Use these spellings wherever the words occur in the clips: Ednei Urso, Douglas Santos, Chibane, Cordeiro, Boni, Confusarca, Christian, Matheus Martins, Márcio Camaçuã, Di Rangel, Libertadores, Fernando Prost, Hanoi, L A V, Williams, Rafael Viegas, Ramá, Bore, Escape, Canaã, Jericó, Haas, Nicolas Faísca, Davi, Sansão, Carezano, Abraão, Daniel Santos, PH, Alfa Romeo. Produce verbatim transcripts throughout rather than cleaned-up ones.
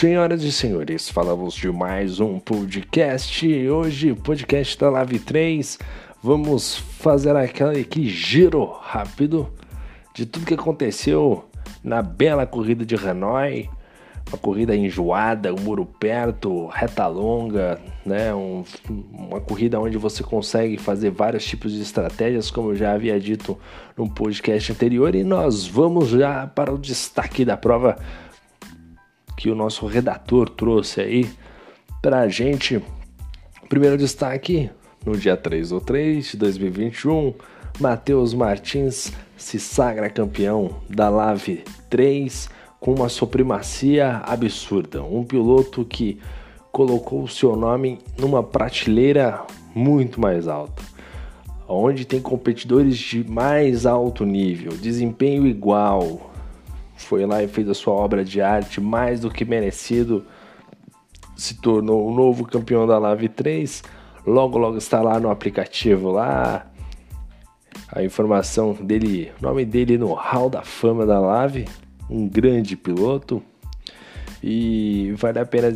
Senhoras e senhores, falamos de mais um podcast e hoje podcast da L A V três. Vamos fazer aquele aqui giro rápido de tudo que aconteceu na bela corrida de Hanoi. Uma corrida enjoada, um muro perto, reta longa, né? Um, uma corrida onde você consegue fazer vários tipos de estratégias, como eu já havia dito no podcast anterior. E nós vamos já para o destaque da prova que o nosso redator trouxe aí para a gente. Primeiro destaque, no dia três do três de dois mil e vinte e um, Matheus Martins se sagra campeão da L A V três. Com uma supremacia absurda, um piloto que colocou o seu nome numa prateleira muito mais alta, onde tem competidores de mais alto nível, desempenho igual, foi lá e fez a sua obra de arte mais do que merecido, se tornou o novo campeão da L A V três, logo logo está lá no aplicativo lá, a informação dele, o nome dele no hall da fama da L A V. Um grande piloto, e vale a pena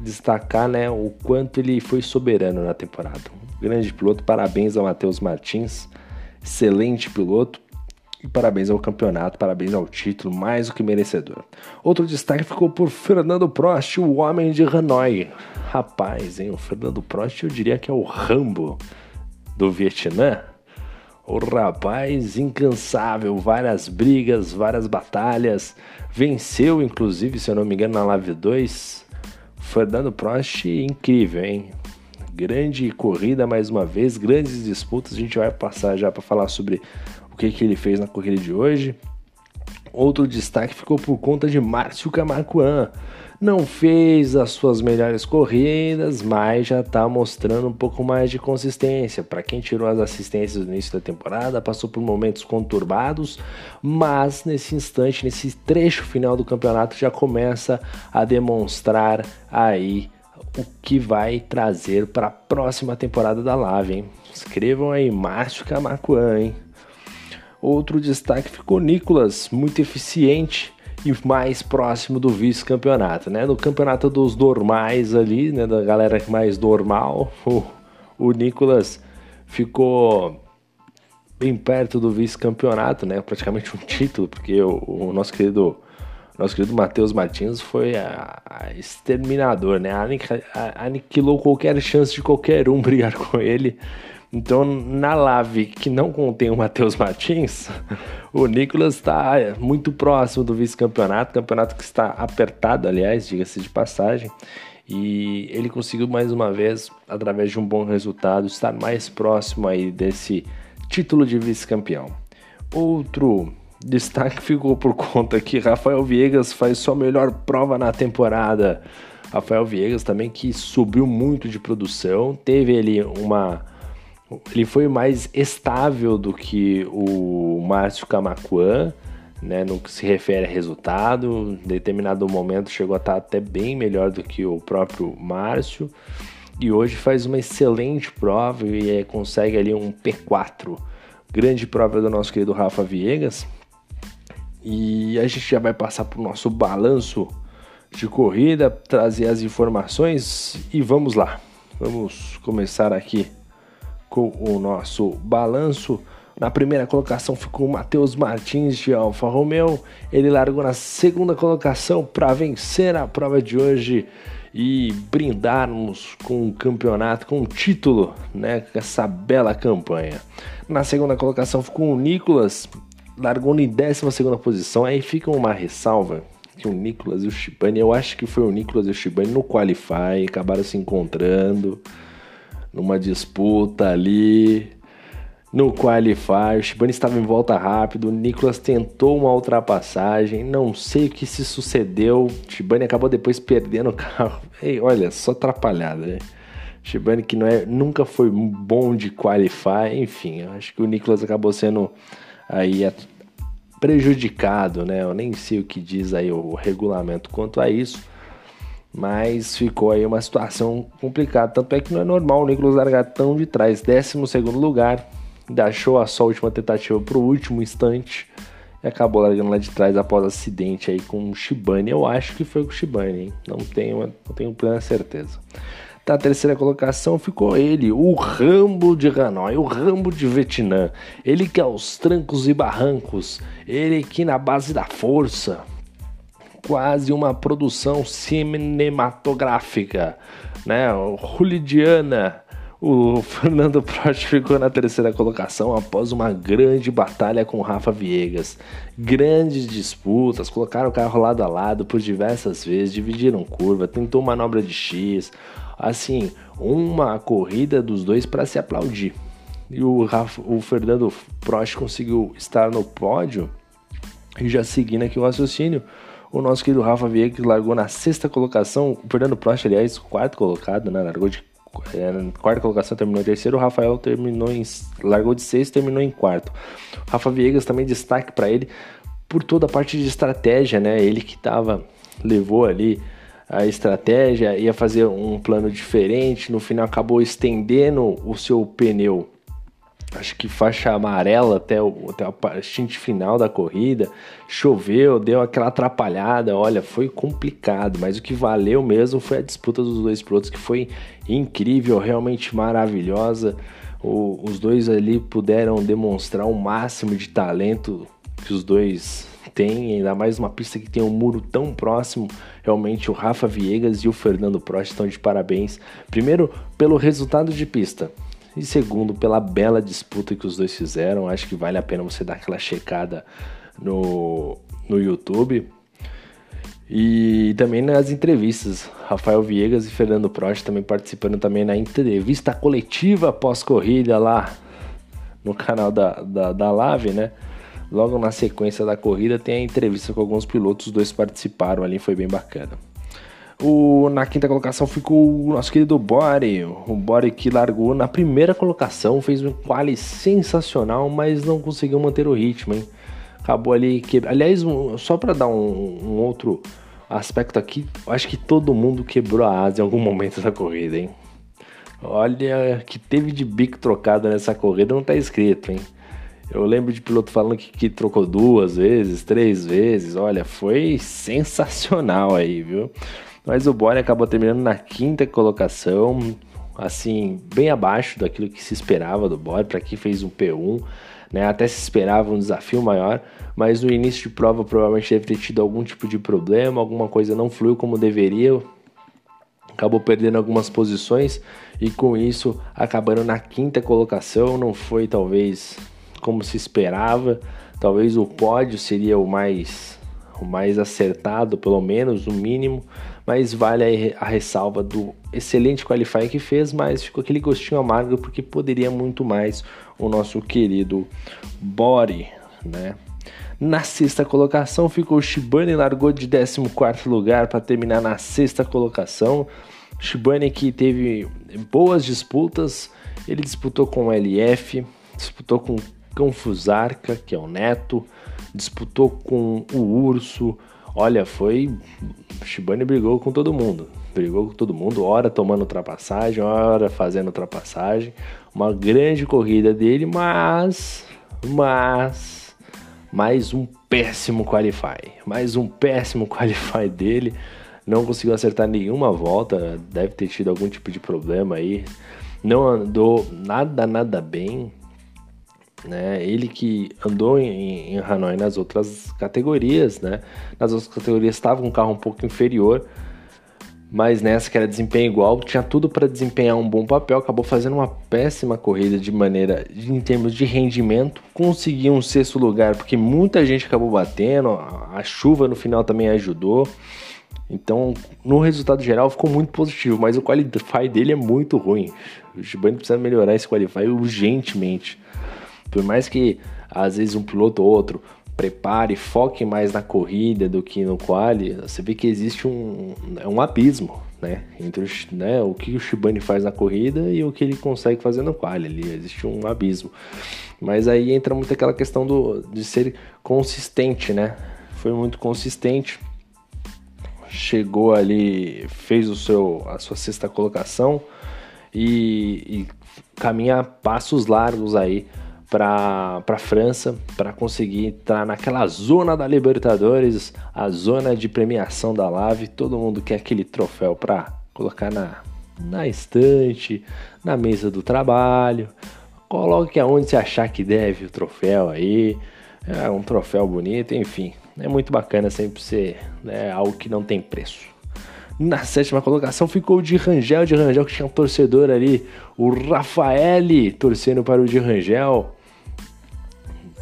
destacar, né, o quanto ele foi soberano na temporada. Um grande piloto, parabéns ao Matheus Martins, excelente piloto, e parabéns ao campeonato, parabéns ao título, mais do que merecedor. Outro destaque ficou por Fernando Prost, o homem de Hanoi. Rapaz, hein, o Fernando Prost eu diria que é o Rambo do Vietnã. O rapaz incansável, várias brigas, várias batalhas, venceu inclusive, se eu não me engano, na L A V dois, Fernando Prost, incrível, hein? Grande corrida mais uma vez, grandes disputas, a gente vai passar já para falar sobre o que, que ele fez na corrida de hoje. Outro destaque ficou por conta de Márcio Camaçuã. Não fez as suas melhores corridas, mas já está mostrando um pouco mais de consistência. Para quem tirou as assistências no início da temporada, passou por momentos conturbados, mas nesse instante, nesse trecho final do campeonato, já começa a demonstrar aí o que vai trazer para a próxima temporada da L A V, hein? Escrevam aí, Márcio Camaçuã, hein? Outro destaque ficou Nicolas, muito eficiente e mais próximo do vice-campeonato, né? No campeonato dos normais ali, né? Da galera mais normal, o, o Nicolas ficou bem perto do vice-campeonato, né? Praticamente um título, porque o, o nosso querido, nosso querido Matheus Martins foi a, a exterminador, né? A, a, aniquilou qualquer chance de qualquer um brigar com ele. Então, na L A V que não contém o Matheus Martins, o Nicolas está muito próximo do vice-campeonato, campeonato que está apertado, aliás, diga-se de passagem, e ele conseguiu mais uma vez, através de um bom resultado, estar mais próximo aí desse título de vice-campeão. Outro destaque ficou por conta que Rafael Viegas faz sua melhor prova na temporada. Rafael Viegas também, que subiu muito de produção, teve ali uma... Ele foi mais estável do que o Márcio Camaçuã, né, no que se refere a resultado. Em determinado momento chegou a estar até bem melhor do que o próprio Márcio. E hoje faz uma excelente prova e é, consegue ali um P quatro. Grande prova do nosso querido Rafa Viegas. E a gente já vai passar para o nosso balanço de corrida, trazer as informações e vamos lá. Vamos começar aqui com o nosso balanço. Na primeira colocação ficou o Matheus Martins de Alfa Romeo, ele largou na segunda colocação para vencer a prova de hoje e brindarmos com o campeonato, com o título, né, com essa bela campanha. Na segunda colocação ficou o Nicolas, largou em décima segunda posição, aí fica uma ressalva que o Nicolas e o Chibane, eu acho que foi o Nicolas e o Chibane no Qualify, acabaram se encontrando numa disputa ali no Qualify, o Chibane estava em volta rápido, o Nicolas tentou uma ultrapassagem, não sei o que se sucedeu, o Chibane acabou depois perdendo o carro. Ei, olha, só atrapalhada, né? Chibane que não é, nunca foi bom de Qualify, enfim, acho que o Nicolas acabou sendo aí prejudicado, né? Eu nem sei o que diz aí o regulamento quanto a isso, mas ficou aí uma situação complicada, tanto é que não é normal o Nicolas largar tão de trás, décimo segundo lugar, deixou a sua última tentativa para o último instante, e acabou largando lá de trás após acidente aí com o Chibane. Eu acho que foi com o Chibane, hein? Não tenho, não tenho plena certeza. Da terceira colocação ficou ele, o Rambo de Hanoi, o Rambo de Vietnã. Ele que é aos trancos e barrancos, ele que na base da força. Quase uma produção cinematográfica, né? Hollywoodiana. O Fernando Prost ficou na terceira colocação após uma grande batalha com o Rafa Viegas. Grandes disputas, colocaram o carro lado a lado por diversas vezes, dividiram curva, tentou manobra de X. Assim, uma corrida dos dois para se aplaudir. E o, Rafa, o Fernando Prost conseguiu estar no pódio. E já seguindo aqui o raciocínio, o nosso querido Rafa Viegas largou na sexta colocação. O Fernando Prost, aliás, quarto colocado, né? Largou de quarta colocação, terminou em terceiro. O Rafael terminou em, largou de sexto, terminou em quarto. Rafa Viegas também destaque para ele por toda a parte de estratégia, né? Ele que tava, levou ali a estratégia, ia fazer um plano diferente, no final acabou estendendo o seu pneu, acho que faixa amarela até, o, até a parte final da corrida, choveu, deu aquela atrapalhada, olha, foi complicado, mas o que valeu mesmo foi a disputa dos dois pilotos, que foi incrível, realmente maravilhosa. O, os dois ali puderam demonstrar o máximo de talento que os dois têm, ainda mais uma pista que tem um muro tão próximo. Realmente o Rafa Viegas e o Fernando Prost estão de parabéns, primeiro pelo resultado de pista, e segundo, pela bela disputa que os dois fizeram. Acho que vale a pena você dar aquela checada no, no YouTube. E também nas entrevistas, Rafael Viegas e Fernando Prost também participando também na entrevista coletiva pós-corrida lá no canal da, da, da L A V, né? Logo na sequência da corrida tem a entrevista com alguns pilotos, os dois participaram ali, foi bem bacana. O, na quinta colocação ficou o nosso querido Bore, o Bore que largou na primeira colocação, fez um quali sensacional, mas não conseguiu manter o ritmo, hein? Acabou ali quebrando. Aliás, um, só para dar um, um outro aspecto aqui, eu acho que todo mundo quebrou a asa em algum momento da corrida, hein? Olha, que teve de bico trocado nessa corrida, não tá escrito, hein? Eu lembro de piloto falando que, que trocou duas vezes, três vezes, olha, foi sensacional aí, viu? Mas o Bore acabou terminando na quinta colocação, assim, bem abaixo daquilo que se esperava do Bore, para quem fez um P um, né? Até se esperava um desafio maior, mas no início de prova provavelmente deve ter tido algum tipo de problema, alguma coisa não fluiu como deveria, acabou perdendo algumas posições e com isso acabando na quinta colocação. Não foi talvez como se esperava, talvez o pódio seria o mais... o mais acertado, pelo menos, no mínimo, mas vale a ressalva do excelente qualifying que fez, mas ficou aquele gostinho amargo, porque poderia muito mais o nosso querido Bore, né? Na sexta colocação ficou o Chibane, largou de décimo quarto lugar para terminar na sexta colocação. Chibane que teve boas disputas, ele disputou com o L F, disputou com o Confusarca, que é o Neto, disputou com o Urso. Olha, foi... Chibane brigou com todo mundo. Brigou com todo mundo, hora tomando ultrapassagem, hora fazendo ultrapassagem. Uma grande corrida dele, mas... Mas... Mais um péssimo qualify. Mais um péssimo qualify dele. Não conseguiu acertar nenhuma volta. Deve ter tido algum tipo de problema aí. Não andou nada, nada bem. Né? Ele que andou em, em Hanoi nas outras categorias, né? Nas outras categorias estava com um carro um pouco inferior, mas nessa que era desempenho igual, tinha tudo para desempenhar um bom papel, acabou fazendo uma péssima corrida de maneira, em termos de rendimento. Conseguiu um sexto lugar porque muita gente acabou batendo, a chuva no final também ajudou. Então, no resultado geral, ficou muito positivo, mas o qualify dele é muito ruim. O Chibane precisa melhorar esse qualify urgentemente. Por mais que, às vezes, um piloto ou outro prepare, foque mais na corrida do que no quali, você vê que existe um, um abismo, né? Entre o, né, o que o Chibane faz na corrida e o que ele consegue fazer no quali. Ali existe um abismo. Mas aí entra muito aquela questão do, de ser consistente, né? Foi muito consistente. Chegou ali, fez o seu, a sua sexta colocação e, e caminha passos largos aí para a França, para conseguir entrar naquela zona da Libertadores, a zona de premiação da L A V. Todo mundo quer aquele troféu para colocar na, na estante, na mesa do trabalho. Coloque aonde você achar que deve o troféu aí. É um troféu bonito, enfim. É muito bacana sempre ser, né, algo que não tem preço. Na sétima colocação ficou o Di Rangel, Di Rangel que tinha um torcedor ali, o Rafael, torcendo para o Di Rangel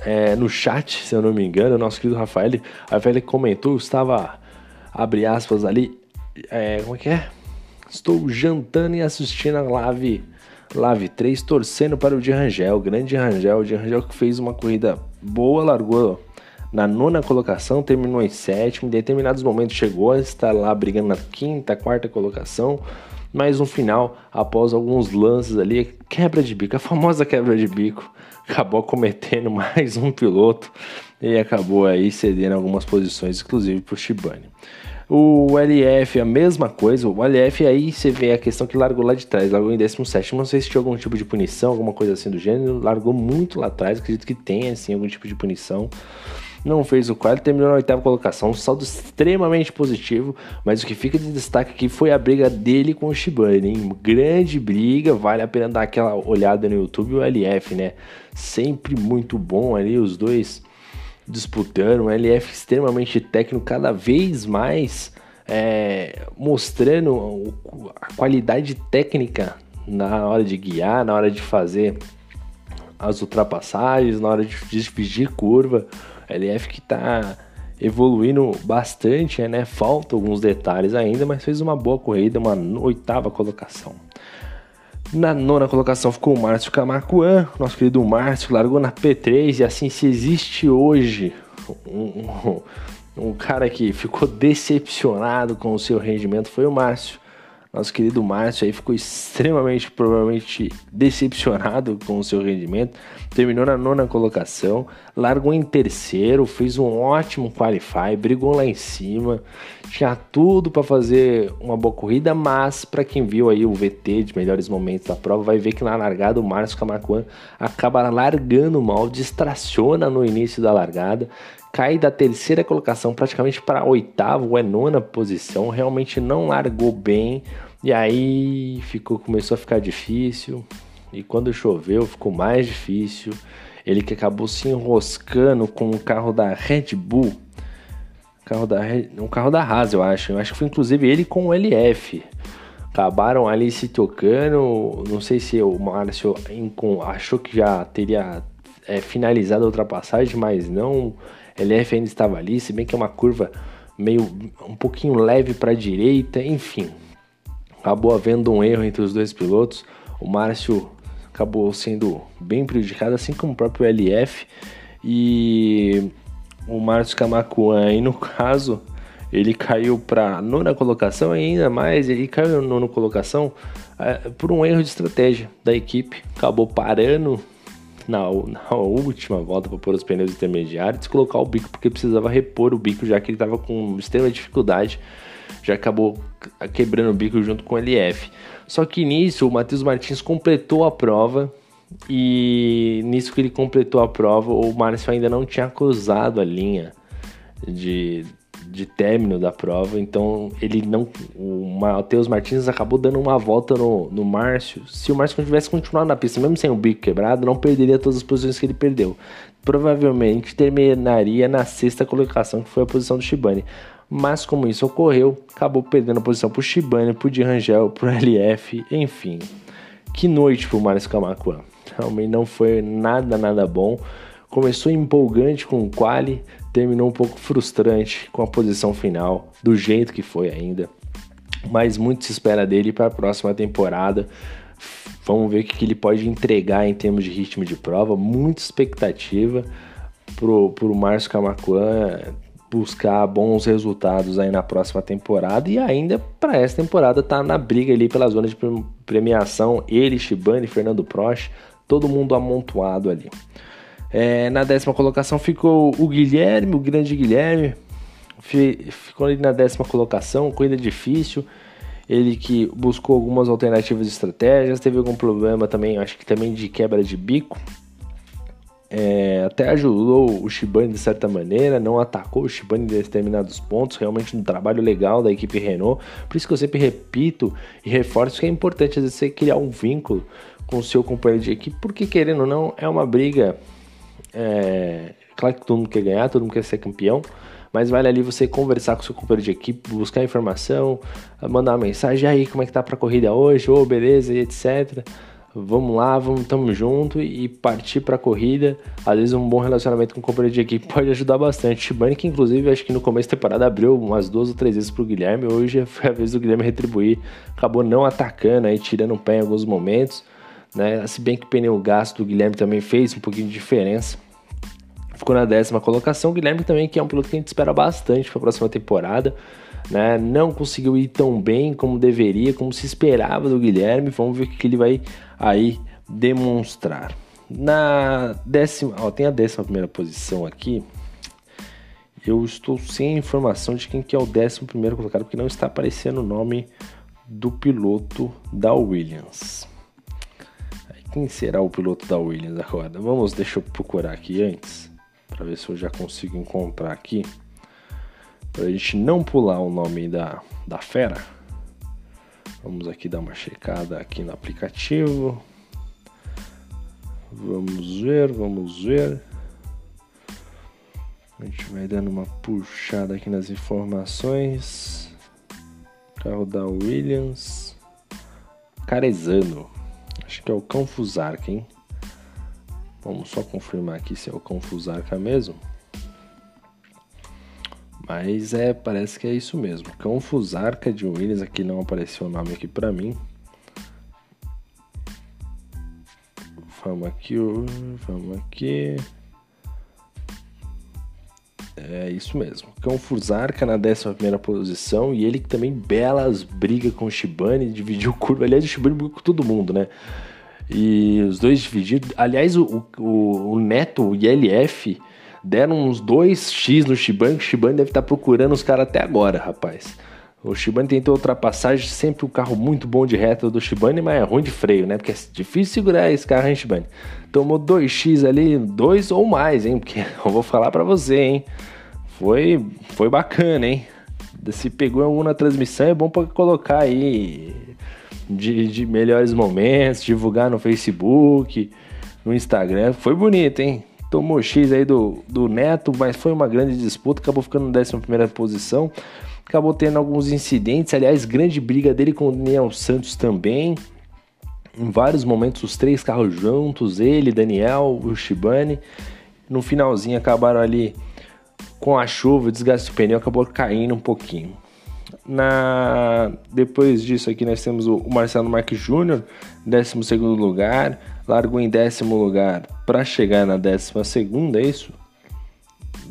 é, no chat, se eu não me engano, o nosso querido Rafael. Rafael comentou, estava, abre aspas ali, é, como é que é? Estou jantando e assistindo a live, L A V três, torcendo para o Di Rangel, grande Di Rangel, o Di Rangel que fez uma corrida boa, largou na nona colocação, terminou em sétimo, em determinados momentos chegou a estar lá brigando na quinta, quarta colocação, mas no final, após alguns lances ali, quebra de bico, a famosa quebra de bico, acabou cometendo mais um piloto e acabou aí cedendo algumas posições, inclusive para o Chibane. O L F, a mesma coisa, o L F aí você vê a questão que largou lá de trás, largou em décimo sétimo, não sei se tinha algum tipo de punição, alguma coisa assim do gênero, largou muito lá atrás, acredito que tenha assim algum tipo de punição. Não fez o quarto, terminou na oitava colocação, um saldo extremamente positivo, mas o que fica de destaque aqui foi a briga dele com o Chibane, hein? Grande briga, vale a pena dar aquela olhada no YouTube, o L F, né? Sempre muito bom ali, os dois disputando, um L F extremamente técnico, cada vez mais é, mostrando a qualidade técnica na hora de guiar, na hora de fazer as ultrapassagens, na hora de dividir curva. L F que tá evoluindo bastante, né? Faltam alguns detalhes ainda, mas fez uma boa corrida, uma oitava colocação. Na nona colocação ficou o Márcio Camaçuã, nosso querido Márcio, que largou na P três, e assim, se existe hoje um, um, um cara que ficou decepcionado com o seu rendimento, foi o Márcio. Nosso querido Márcio aí ficou extremamente, provavelmente, decepcionado com o seu rendimento. Terminou na nona colocação, largou em terceiro, fez um ótimo qualify, brigou lá em cima. Tinha tudo para fazer uma boa corrida, mas para quem viu aí o V T de melhores momentos da prova, vai ver que na largada o Márcio Camaçuã acaba largando mal, distraciona no início da largada, cai da terceira colocação praticamente para a oitava ou é nona posição, realmente não largou bem, e aí ficou, começou a ficar difícil, e quando choveu ficou mais difícil, ele que acabou se enroscando com o carro da Red Bull, carro da, um carro da Haas, eu acho, eu acho que foi inclusive ele com o L F, acabaram ali se tocando, não sei se o Márcio achou que já teria é, finalizado a ultrapassagem, mas não... L F ainda estava ali, se bem que é uma curva meio um pouquinho leve para a direita, enfim. Acabou havendo um erro entre os dois pilotos. O Márcio acabou sendo bem prejudicado, assim como o próprio L F. E o Márcio Camaçuã aí, no caso, ele caiu para a nona colocação, e ainda mais, ele caiu na nona colocação é, por um erro de estratégia da equipe. Acabou parando Na, na última volta para pôr os pneus intermediários, descolocar o bico porque precisava repor o bico, já que ele estava com extrema dificuldade, já acabou quebrando o bico junto com o L F. Só que nisso o Matheus Martins completou a prova, e nisso que ele completou a prova, o Márcio ainda não tinha cruzado a linha de, de término da prova, então ele não, o Matheus Martins acabou dando uma volta no, no Márcio. Se o Márcio tivesse continuado na pista, mesmo sem o bico quebrado, não perderia todas as posições que ele perdeu, provavelmente terminaria na sexta colocação, que foi a posição do Chibane, mas como isso ocorreu, acabou perdendo a posição pro Chibane, pro Di Rangel, pro L F, enfim, que noite pro Márcio Camaçuã, realmente não foi nada, nada bom. Começou empolgante com o quali, terminou um pouco frustrante com a posição final, do jeito que foi ainda. Mas muito se espera dele para a próxima temporada. Vamos ver o que ele pode entregar em termos de ritmo de prova. Muita expectativa para o Márcio Camaçuã buscar bons resultados aí na próxima temporada. E ainda para essa temporada tá na briga ali pela zona de premiação. Ele, Chibane, Fernando Prost, todo mundo amontoado ali. É, na décima colocação ficou o Guilherme, o grande Guilherme, ficou ali na décima colocação, corrida difícil, ele que buscou algumas alternativas de estratégias, teve algum problema também, acho que também de quebra de bico, É, até ajudou o Chibane de certa maneira, não atacou o Chibane em determinados pontos, realmente um trabalho legal da equipe Renault, por isso que eu sempre repito e reforço que é importante você criar um vínculo com o seu companheiro de equipe, porque querendo ou não, é uma briga, é, claro que todo mundo quer ganhar, todo mundo quer ser campeão, mas vale ali você conversar com o seu companheiro de equipe, buscar informação, mandar uma mensagem, aí como é que tá pra corrida hoje, ô, oh, beleza, e et cetera, vamos lá, vamos, tamo junto e partir pra corrida. Às vezes um bom relacionamento com o companheiro de equipe pode ajudar bastante. Chibane, que inclusive acho que no começo da temporada abriu umas duas ou três vezes pro Guilherme, hoje foi a vez do Guilherme retribuir, acabou não atacando aí, tirando o pé em alguns momentos, né? Se bem que o pneu gasto do Guilherme também fez um pouquinho de diferença, ficou na décima colocação. O Guilherme também, que é um piloto que a gente espera bastante pra próxima temporada, né? Não conseguiu ir tão bem como deveria, como se esperava do Guilherme. Vamos ver o que ele vai aí demonstrar. Na décima, ó, tem a décima primeira posição aqui. Eu estou sem informação de quem que é o décimo primeiro colocado, porque não está aparecendo o nome do piloto da Williams. Quem será o piloto da Williams agora? Vamos, deixa eu procurar aqui antes, para ver se eu já consigo encontrar aqui, para a gente não pular o nome da, da fera. Vamos aqui dar uma checada aqui no aplicativo. Vamos ver, vamos ver. A gente vai dando uma puxada aqui nas informações. Carro da Williams. Carezano. Acho que é o Confusarca, hein? Vamos só confirmar aqui se é o Confusarca mesmo. Mas é, parece que é isso mesmo. Confusarca de Williams, aqui não apareceu o nome aqui pra mim. Vamos aqui, vamos aqui. É isso mesmo. Confusarca na décima primeira posição, e ele que também belas briga com o Chibane, dividiu curva. Aliás, o Chibane brigou com todo mundo, né? E os dois dividiram. Aliás, o, o, o Neto e L F deram uns dois xis no Chibane, que o Chibane deve estar procurando os caras até agora, rapaz. O Chibane tentou ultrapassagem, sempre o um carro muito bom de reta do Chibane, mas é ruim de freio, né? Porque é difícil segurar esse carro, hein, Chibane? Tomou dois xis ali, dois ou mais, hein? Porque eu vou falar pra você, hein? Foi, foi bacana, hein? Se pegou um na transmissão, é bom pra colocar aí de, de melhores momentos, divulgar no Facebook, no Instagram. Foi bonito, hein? Tomou X aí do, do Neto, mas foi uma grande disputa, acabou ficando na décima primeira posição, acabou tendo alguns incidentes, aliás, grande briga dele com o Daniel Santos também, em vários momentos os três carros juntos, ele, Daniel, o Chibane, no finalzinho acabaram ali com a chuva, o desgaste do pneu acabou caindo um pouquinho. Na... Depois disso aqui nós temos o Marcelo Marques Júnior, décimo segundo lugar, largou em décimo lugar para chegar na décima segunda, é isso?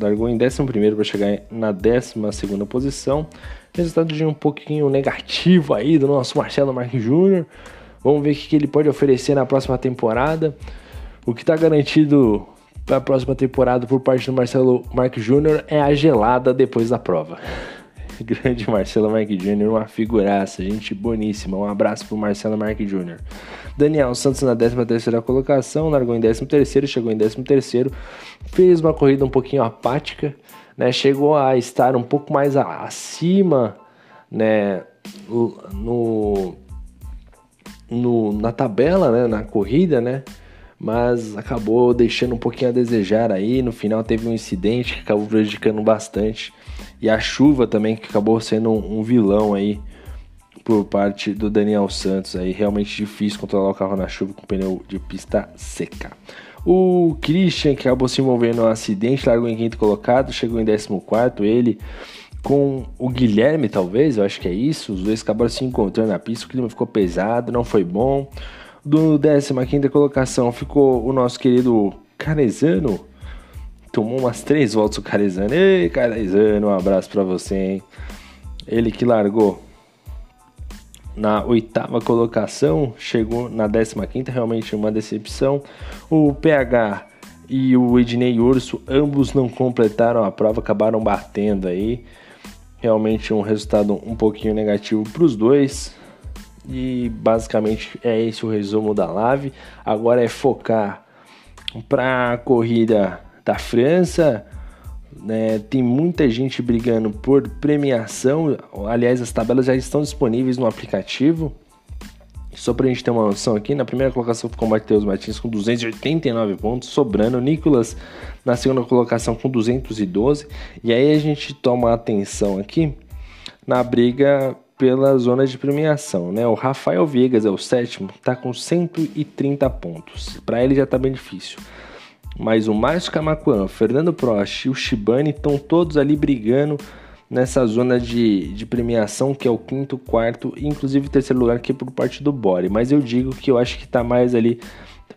Largou em décimo primeiro para chegar na décima segunda posição, resultado de um pouquinho negativo aí do nosso Marcelo Marques Júnior. Vamos ver o que ele pode oferecer na próxima temporada. O que está garantido para a próxima temporada por parte do Marcelo Marques Júnior é a gelada depois da prova. Grande Marcelo Marques Júnior, uma figuraça, gente boníssima, um abraço pro Marcelo Marques Júnior. Daniel Santos na décima terceira colocação, largou em décimo terceiro, chegou em décimo terceiro, fez uma corrida um pouquinho apática, né? Chegou a estar um pouco mais acima, né? no, no, na tabela, né? Na corrida, né? Mas acabou deixando um pouquinho a desejar aí, no final teve um incidente que acabou prejudicando bastante, e a chuva também que acabou sendo um, um vilão aí por parte do Daniel Santos, aí realmente difícil controlar o carro na chuva com pneu de pista seca. O Christian, que acabou se envolvendo em um acidente, largou em quinto colocado, chegou em décimo quarto, ele com o Guilherme talvez, eu acho que é isso, os dois acabaram se encontrando na pista, o clima ficou pesado, não foi bom. Do décima quinta colocação ficou o nosso querido Carezano. Tomou umas três voltas o Carezano. Ei, Carezano, um abraço pra você, hein? Ele que largou na oitava colocação, chegou na décima quinta, realmente uma decepção. O P H e o Ednei Urso, ambos não completaram a prova, acabaram batendo aí. Realmente um resultado um pouquinho negativo pros dois. E basicamente é esse o resumo da live. Agora é focar para a corrida da França, né, tem muita gente brigando por premiação. Aliás, as tabelas já estão disponíveis no aplicativo. Só para a gente ter uma noção aqui, na primeira colocação ficou o Matheus Martins com duzentos e oitenta e nove pontos, sobrando o Nicolas na segunda colocação com duzentos e doze. E aí a gente toma atenção aqui na briga pela zona de premiação, né? O Rafael Viegas é o sétimo, está com cento e trinta pontos. Para ele já está bem difícil. Mas o Márcio Camaçuã, Fernando Prost e o Chibane estão todos ali brigando nessa zona de, de premiação, que é o quinto, quarto, inclusive terceiro lugar, que é por parte do Bore. Mas eu digo que eu acho que tá mais ali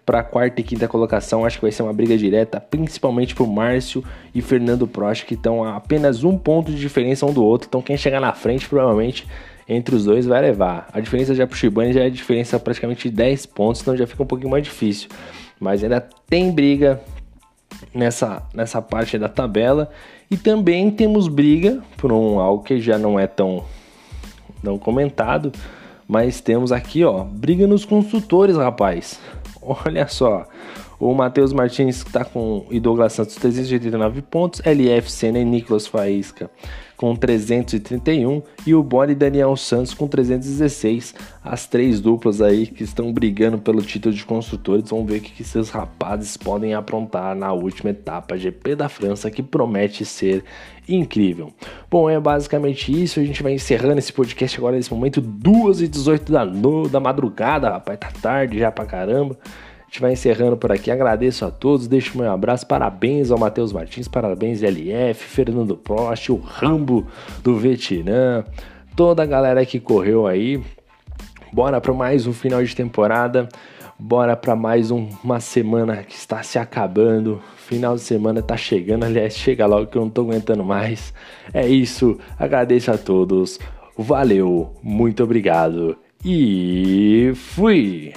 para quarta e quinta colocação. Acho que vai ser uma briga direta, principalmente pro Márcio e Fernando Prost, que estão a apenas um ponto de diferença um do outro. Então quem chegar na frente, provavelmente, entre os dois vai levar. A diferença já pro Chibane já é a diferença praticamente de dez pontos, então já fica um pouquinho mais difícil. Mas ainda tem briga nessa, nessa parte da tabela. E também temos briga por um, algo que já não é tão, tão comentado, mas temos aqui, ó, briga nos construtores, rapaz. Olha só, o Matheus Martins tá com, e Douglas Santos, trezentos e oitenta e nove pontos, L F, Senna e Nicolas Faísca com trezentos e trinta e um e o Boni e Daniel Santos com trezentos e dezesseis. As três duplas aí que estão brigando pelo título de construtores. Vamos ver o que, que seus rapazes podem aprontar na última etapa G P da França, que promete ser incrível. Bom, é basicamente isso. A gente vai encerrando esse podcast agora nesse momento, duas e dezoito da, no... da madrugada, rapaz, tá tarde já pra caramba. A gente vai encerrando por aqui, agradeço a todos, deixo meu abraço, parabéns ao Matheus Martins, parabéns L F, Fernando Prost, o Rambo do Vietnã, toda a galera que correu aí. Bora para mais um final de temporada, bora para mais um, uma semana que está se acabando, final de semana tá chegando, aliás, chega logo que eu não tô aguentando mais. É isso, agradeço a todos, valeu, muito obrigado e fui!